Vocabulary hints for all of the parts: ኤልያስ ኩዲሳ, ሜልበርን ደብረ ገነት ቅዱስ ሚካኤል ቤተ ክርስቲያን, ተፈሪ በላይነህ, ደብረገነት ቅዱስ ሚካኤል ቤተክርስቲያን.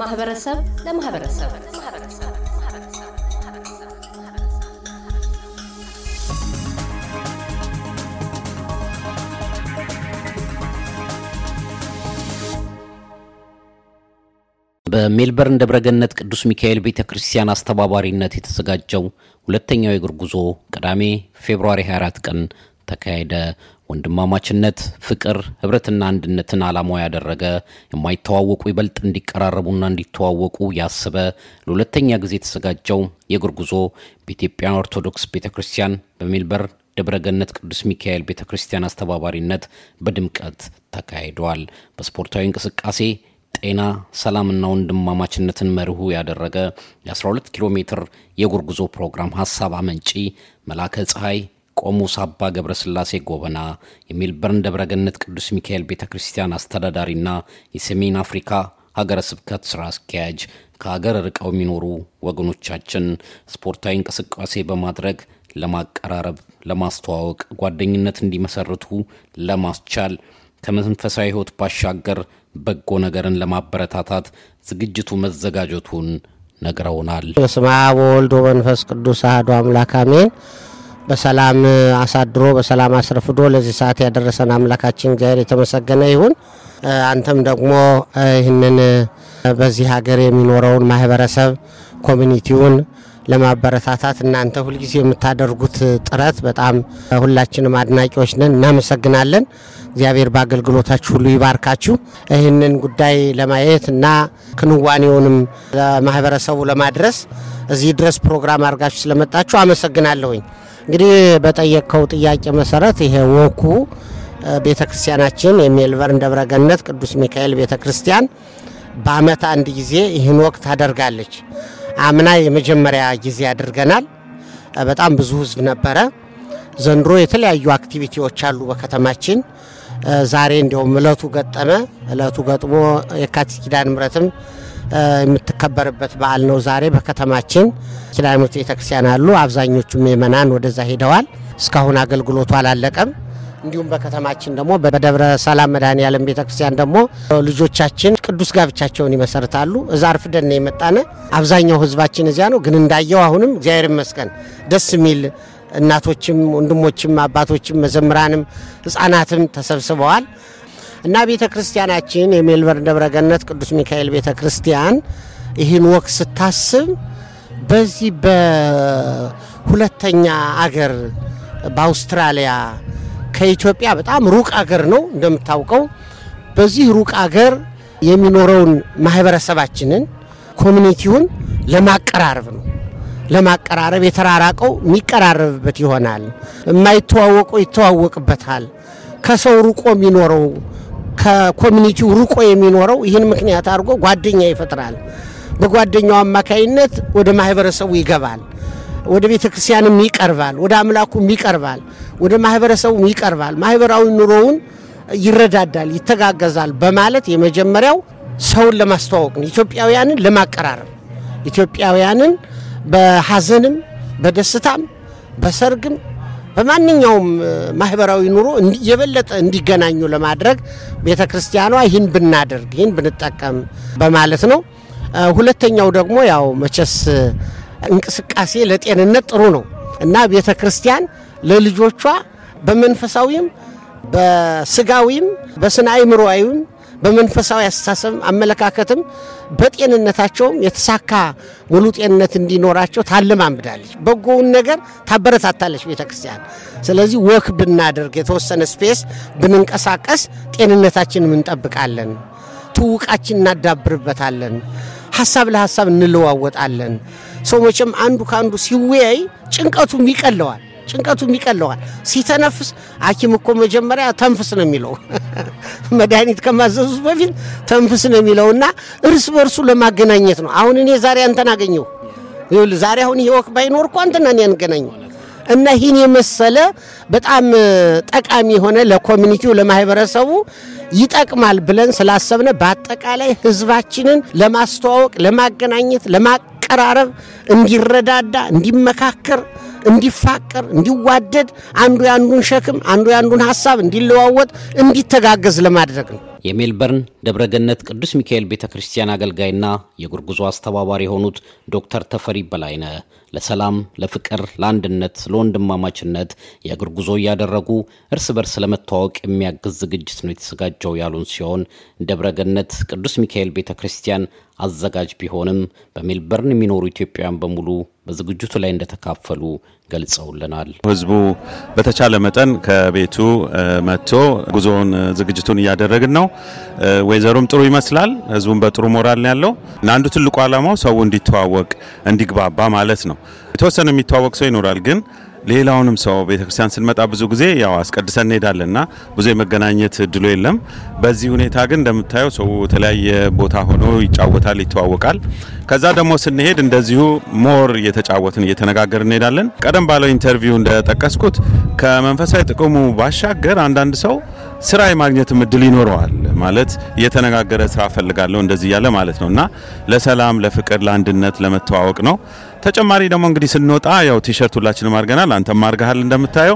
ማህበረሰብ ለማህበረሰብ በሜልበርን ደብረገነት ቅዱስ ሚካኤል ቤተክርስቲያን አስተባባሪነት የተዘጋጀው ሁለተኛው የእግር ጉዞ ቅዳሜ ፌብሩዋሪ 24 ቀን ተካሄደ። ወንድማማችነት፣ ፍቅር፣ ህብረትና አንድነትን ዓላማው ያደረገ የማይተዋወቁ ይበልጥ እንዲቀራረቡና እንዲተዋወቁ ያሰበ ለሁለተኛ ጊዜ የተዘጋጀው የእግር ጉዞ በኢትዮጵያ ኦርቶዶክስ ቤተክርስቲያን በሜልበርን ደብረገነት ቅዱስ ሚካኤል ቤተክርስቲያን አስተባባሪነት በድምቀት ተካሂዷል። በስፖርታዊ እንቅስቃሴ ጤና፣ ሰላምና ወንድማማችነትን መርሁ ያደረገ የ12 ኪሎ ሜትር የእግር ጉዞ ፕሮግራም ሐሳብ አመንጪ መላከ ፀሐይ ቆሞስ አባ ገብረስላሴ ጎበና፣ የሜልበርን ደብረገነት ቅዱስ ሚካኤል ቤተክርስቲያን አስተዳዳሪና የሰሜን አፍሪካ ሀገረ ስብከት ስራ አስኪያጅ፣ ከሀገር ርቀው የሚኖሩ ወገኖቻችን ስፖርታዊ እንቅስቃሴ በማድረግ ለማቀራረብ፣ ለማስተዋወቅ፣ ጓደኝነት እንዲመሰርቱ ለማስቻል ከመንፈሳዊ ህይወት ባሻገር በጎ ነገርን ለማበረታታት ዝግጅቱ መዘጋጀቱን ነግረውናል። በስመ አብ ወወልድ ወመንፈስ ቅዱስ አሐዱ አምላክ አሜን። በሰላም አሳድሮ በሰላም አስረፍዶ ለዚህ ሰዓት ያደረሰን አምላካችን እግዚአብሔር የተመሰገነ ይሁን። አንተም ደግሞ ይሄንን በዚህ ሀገር የሚኖረውን ማህበረሰብ ኮሚኒቲውን ለማበረታታት እናንተ ሁልጊዜ የምታደርጉት ጥረት በጣም ሁላችንም አድናቂዎች ነን እና መሰግናለን። እግዚአብሔር ባገልግሎታችሁ ሁሉ ይባርካችሁ። ይሄንን ጉዳይ ለማየትና ክንዋኔውንም ለማህበረሰቡ ለማድረስ እዚህ ድረስ ፕሮግራም አርጋችሁ ስለመጣችሁ አመሰግናለሁ። እንግዲህ በጠየቀው ጥያቄ መሰረት ይሄ ወኩ ቤተክርስቲያናችን የሜልበርን ደብረገነት ቅዱስ ሚካኤል ቤተክርስቲያን በአመት አንድ ጊዜ ይሄን ወቅት አደርጋለች። አምና የመጀመሪያ ጊዜ አድርገናል። በጣም ብዙ ህዝብ ነበረ። ዘንድሮ የተለያዩ አክቲቪቲዎች አሉ በከተማችን። ዛሬ እንደውም እለቱ ገጥሞ የካቲት ኪዳነ ምህረትም የምትከበርበት በዓል ነው። ዛሬ በከተማችን ኪዳነምህረት ቤተክርስቲያን አሉ። አብዛኞቹ ምእመናን ወደዛ ሄደዋል። እስካሁን አገልግሎቱ አላለቀም። እንዲሁም በከተማችን ደግሞ በደብረ ሰላም መድኃኔዓለም ቤተክርስቲያን ደግሞ ልጆቻችን ቅዱስ ጋብቻቸውን ይመሰርታሉ። እዛርፍ ደነ የመጣነ አብዛኛው ህዝባችን እዚያ ነው። ግን እንዳየው አሁንም እግዚአብሔር ይመስገን ደስ የሚል እናቶችም ወንድሞችም አባቶችም መዘምራንም ህፃናትም ተሰብስበዋል እና ቤተክርስቲያናችን የሜልበርን ደብረገነት ቅዱስ ሚካኤል ቤተክርስቲያን ይህን ወቅት ስታስብ በዚህ በሁለተኛ አገር በአውስትራሊያ ከኢትዮጵያ በጣም ሩቅ አገር ነው እንደምታውቀው። በዚህ ሩቅ አገር የሚኖረውን ማህበረሰባችንን ኮሚኒቲውን ለማቀራረብ ነው። ለማቀራረብ የተራራቀው የሚቀራረብበት ይሆናል። የማይተዋወቀው ይተዋወቅበታል። ከሰው ሩቆ የሚኖረው ከኮሚኒቲው ሩቆ የሚኖረው ይሄን ምክንያት አድርጎ ጓደኛ ይፈጥራል። በጓደኛው አማካይነት ወደ ማህበረሰቡ ይገባል። ወደ ቤተክርስቲያንም ይቀርባል፣ ወደ አምላኩም ይቀርባል፣ ወደ ማህበረሰቡም ይቀርባል። ማህበራዊ ኑሮውን ይረዳዳል፣ ይተጋገዛል በማለት የመጀመሪያው ሰውን ለማስተዋወቅ ነው። ኢትዮጵያውያንን ለማቀራረብ፣ ኢትዮጵያውያንን በሐዘንም በደስታም በሰርግም በማንኛውም ማህበራዊ ኑሮ የበለጠ እንዲገናኙ ለማድረግ ቤተክርስቲያኗ ይህን ብናደርግ ይህን ብንጠቀም በማለት ነው። ሁለተኛው ደግሞ ያው መቸስ እንቅስቃሴ ለጤንነት ጥሩ ነው እና ቤተክርስቲያን ለልጆቿ በመንፈሳዊም በስጋዊም በስነ አእምሮአዊም በመንፈሳዊ አስተሳሰብ አመለካከትም በጤንነታቸውም የተሳካ ሙሉ ጤንነት እንዲኖራቸው ታለማምዳለች። በጎውን ነገር ታበረታታለች ቤተክርስቲያን። ስለዚህ ወክ ብናደርግ የተወሰነ ስፔስ ብንንቀሳቀስ ጤንነታችንን እንጠብቃለን፣ ትውቃችንን እናዳብርበታለን፣ ሐሳብ ለሐሳብ እንለዋወጣለን። ሰው መቼም አንዱ ካንዱ ሲወያይ ጭንቀቱም ይቀለዋል። ሲተነፍስ አኪም እኮ መጀመሪያ ተንፍስ ነው የሚለው መድኃኒት ከማዘዙ በፊት ተንፍስ ነው የሚለውና እርስ በርሱ ለማገናኘት ነው። አሁን እኔ ዛሬ አንተን አገኘው ይሁን ዛሬ አሁን ይወክ ባይኖር እኮ አንተን እኔ አንገናኘው እና ይሄን የመሰለ በጣም ጠቃሚ ሆነ ለኮሚኒቲው ለማህበረሰቡ ይጠቅማል ብለን ስላሰብነ በአጠቃላይ ህዝባችንን ለማስተዋወቅ፣ ለማገናኘት፣ ለማቀራረብ እንዲረዳዳ፣ እንዲመካከር፣ እንዲፋቀር፣ እንዲዋደድ፣ አንዱ ያንዱን ሸክም አንዱ ያንዱን ሐሳብ እንዲለዋወጥ፣ እንዲተጋገዝ ለማድረግ ነው። የሜልበርን ደብረ ገነት ቅዱስ ሚካኤል ቤተክርስቲያን አገልጋይና የጉርጉዞ አስተባባሪ የሆኑት ዶክተር ተፈሪ በላይነህ ለሰላም፣ ለፍቅር፣ ለአንድነት፣ ለወንድማማችነት የጉርጉዞ ያደረጉ እርስ በርስ ለመተዋወቅ የሚያግዝ ዝግጅት ነው የተዘጋጀው ያሉን ሲሆን ደብረ ገነት ቅዱስ ሚካኤል ቤተክርስቲያን አዘጋጅ ቢሆንም በሜልበርን የሚኖሩ ኢትዮጵያውያን በሙሉ በዝግጅቱ ላይ እንደተካፈሉ ገልጸውልናል። ህዝቡ በተቻለ መጠን ከቤቱ መጥቶ ጉዞውን ዝግጅቱን ያደረግን ነው። ወይዘሮም ጥሩ ይመስላል። ህዝቡም በጥሩ ሞራል ያለው አንዱ ትልቁ ዓላማው ሰው እንዲተዋወቅ እንዲግባባ ማለት ነው። የተወሰነ የሚተዋወቅ ሰው ይኖራል ግን ሌላውንም ሰው ቤተክርስቲያን ስንመጣ ብዙ ጊዜ ያው አስቀድሰን ሄዳለና ብዙ የመገናኘት እድሉ የለም። በዚህ ሁኔታ ግን እንደምታየው ሰው ተለያየ ቦታ ሆኖ ይጫወታል፣ ይተዋወቃል። ከዛ ደግሞ ስንሄድ እንደዚሁ ሞር እየተጫወትን እየተነጋገርን ሄዳለን። ቀደም ባለው ኢንተርቪው እንደተጠቀስኩት ከመንፈሳዊ ጥቅሙ ባሻገር አንዳንድ ሰው ስራ የማግኘት እድል ይኖረዋል ማለት እየተነጋገረ ስራ ፈልጋለሁ እንደዚህ ያለ ማለት ነውና ለሰላም፣ ለፍቅር፣ ለአንድነት ለመተዋወቅ ነው። ተጨማሪ ደግሞ እንግዲህ ስንወጣ ያው ቲሸርቱላችንን ማርገናል አንተም ማርጋሃል እንደምታዩ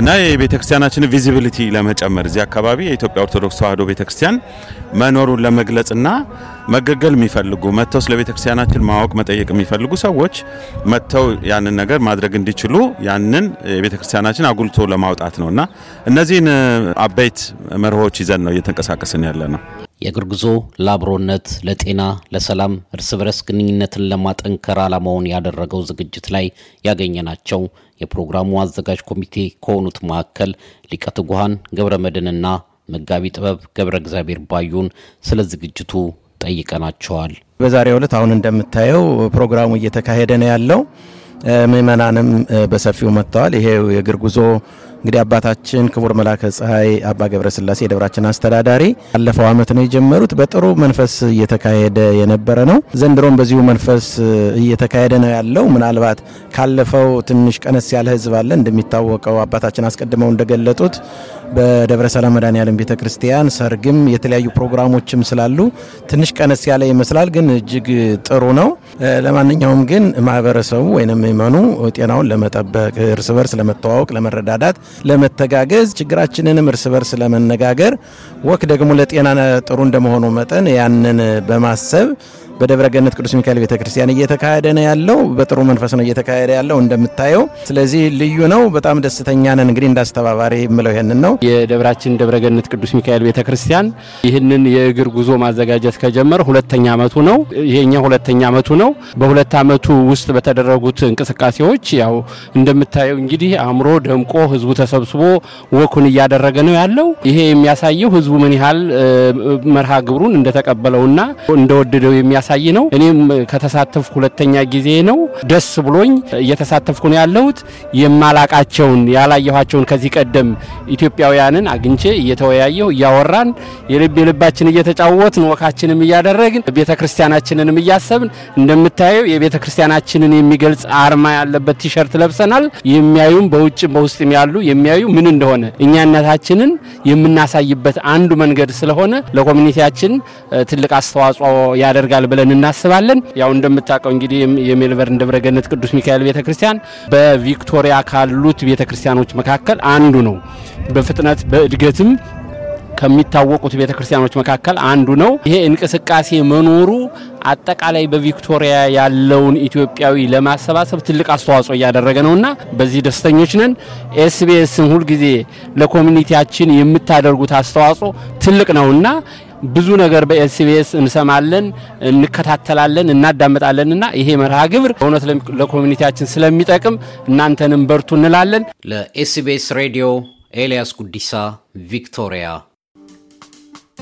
እና የቤተክርስቲያናችንን ቪዚቢሊቲ ለመጨመር እዚህ አካባቢ የኢትዮጵያ ኦርቶዶክስ ተዋህዶ ቤተክርስቲያን መኖሩን ለመግለጽና መገገል የሚፈልጉ መተው ስለ ቤተክርስቲያናችን ማወቅ መጠየቅ የሚፈልጉ ሰዎች መተው ያንን ነገር ማድረግ እንዲችሉ ያንን የቤተክርስቲያናችን አጉልቶ ለማውጣት ነውና እነዚህን አባይት መርሆች ይዘን ነው እየተንቀሳቀስን ያለነው። የጉርጉዞ ላብሮነት፣ ለጤና፣ ለሰላም እርስ በርስ ግንኙነትን ለማጠንከር ዓላማውን ያደረገው ዝግጅት ላይ ያገኘናቸው የፕሮግራሙ አዘጋጅ ኮሚቴ ከሆኑት ማዕከል ሊቀት ጉሃን ገብረመድንና መጋቢ ጥበብ ገብረ እግዚአብሔር ባዩን ስለ ዝግጅቱ ጠይቀናቸዋል። በዛሬው ዕለት አሁን እንደምታየው ፕሮግራሙ እየተካሄደ ነው ያለው። ምእመናንም በሰፊው መጥተዋል። ይሄ የጉርጉዞ እንግዲህ አባታችን ክቡር መልአከ ፀሐይ አባ ገብረስላሴ የደብራችን አስተዳዳሪ አለፈው ዓመት ነው የጀመሩት። በጥሩ መንፈስ እየተካሄደ የነበረ ነው። ዘንድሮም በዚሁ መንፈስ እየተካሄደ ነው ያለው። ምናልባት ካለፈው ትንሽ ቀነስ ያለ ህዝብ አለ። እንደሚታወቀው አባታችን አስቀድመው እንደገለጡት በደብረ ሰላም መድኃኔዓለም ቤተክርስቲያን ሰርግም የተለያዩ ፕሮግራሞችም ስላሉ ትንሽ ቀነስ ያለ ይመስላል ግን እጅግ ጥሩ ነው። ለማንኛውም ግን ማህበረሰቡ ወይንም ምእመኑ ጤናውን ለመጠበቅ እርስ በርስ ለመተዋወቅ፣ ለመረዳዳት፣ ለመተጋገዝ ችግራችንንም እርስ በርስ ለመነጋገር ወክ ደግሞ ለጤና ጥሩ እንደመሆኑ መጠን ያንን በማሰብ በደብረ ገነት ቅዱስ ሚካኤል ቤተክርስቲያን እየተካሄደ ነው ያለው። በጥሩ መንፈስ ነው እየተካሄደ ያለው እንደምታየው። ስለዚህ ልዩ ነው። በጣም ደስተኛ ነን። እንግዲህ እንዳስተባባሪ ምለው ይሄንን ነው። የደብራችን ደብረ ገነት ቅዱስ ሚካኤል ቤተክርስቲያን ይሄንን የእግር ጉዞ ማዘጋጀት ከጀመረ ሁለተኛ አመቱ ነው። ይሄኛ ሁለተኛ አመቱ ነው። በሁለት አመቱ ውስጥ በተደረጉት እንቅስቃሴዎች ያው እንደምታየው እንግዲህ አምሮ ደምቆ ህዝቡ ተሰብስቦ ወኩን እያደረገ ነው ያለው። ይሄ የሚያሳየው ህዝቡ ምን ያህል መርሃ ግብሩን እንደተቀበለውና እንደወደደው የሚያሳይ ነው። እኔም ከተሳተፍኩ ሁለተኛ ጊዜ ነው። ደስ ብሎኝ እየተሳተፍኩ ነው ያለሁት። የማላቃቸውን ያላየኋቸውን ከዚህ ቀደም ኢትዮጵያውያንን አግኝቼ እየተወያየሁ እያወራን የልባችን እየተጫወትን ወካችንም እያደረግን ቤተክርስቲያናችንንም እያሰብን እንደምታዩ የቤተክርስቲያናችንን የሚገልጽ አርማ ያለበት ቲሸርት ለብሰናል። የሚያዩም በውጭ በውስጥም ያሉ የሚያዩ ምን እንደሆነ እኛነታችንን የምናሳይበት አንዱ መንገድ ስለሆነ ለኮሚኒቲያችን ትልቅ አስተዋጽኦ ያደርጋል ብለን እናስባለን። ያው እንደምታውቀው እንግዲህ የሜልበርን ደብረ ገነት ቅዱስ ሚካኤል ቤተክርስቲያን በቪክቶሪያ ካሉት ቤተክርስቲያኖች መካከል አንዱ ነው። በፍጥነት በእድገትም ከሚታወቁት ቤተክርስቲያኖች መካከል አንዱ ነው። ይሄ እንቅስቃሴ መኖሩ አጠቃላይ በቪክቶሪያ ያለውን ኢትዮጵያዊ ለማሰባሰብ ትልቅ አስተዋጽኦ ያደረገ ነውና በዚህ ደስተኞች ነን። ኤስቢኤስን ሁሉ ጊዜ ለኮሚኒቲያችን የምታደርጉት አስተዋጽኦ ትልቅ ነውና ብዙ ነገር በኤስቢኤስ እንሰማለን፣ እንከታተላለን፣ እናዳምጣለንና ይሄ መርሃ ግብር ሆነት ለኮሚኒቲያችን ስለሚጠቅም እናንተንም በርቱ እንላለን። ለኤስቢኤስ ሬዲዮ ኤልያስ ኩዲሳ ቪክቶሪያ።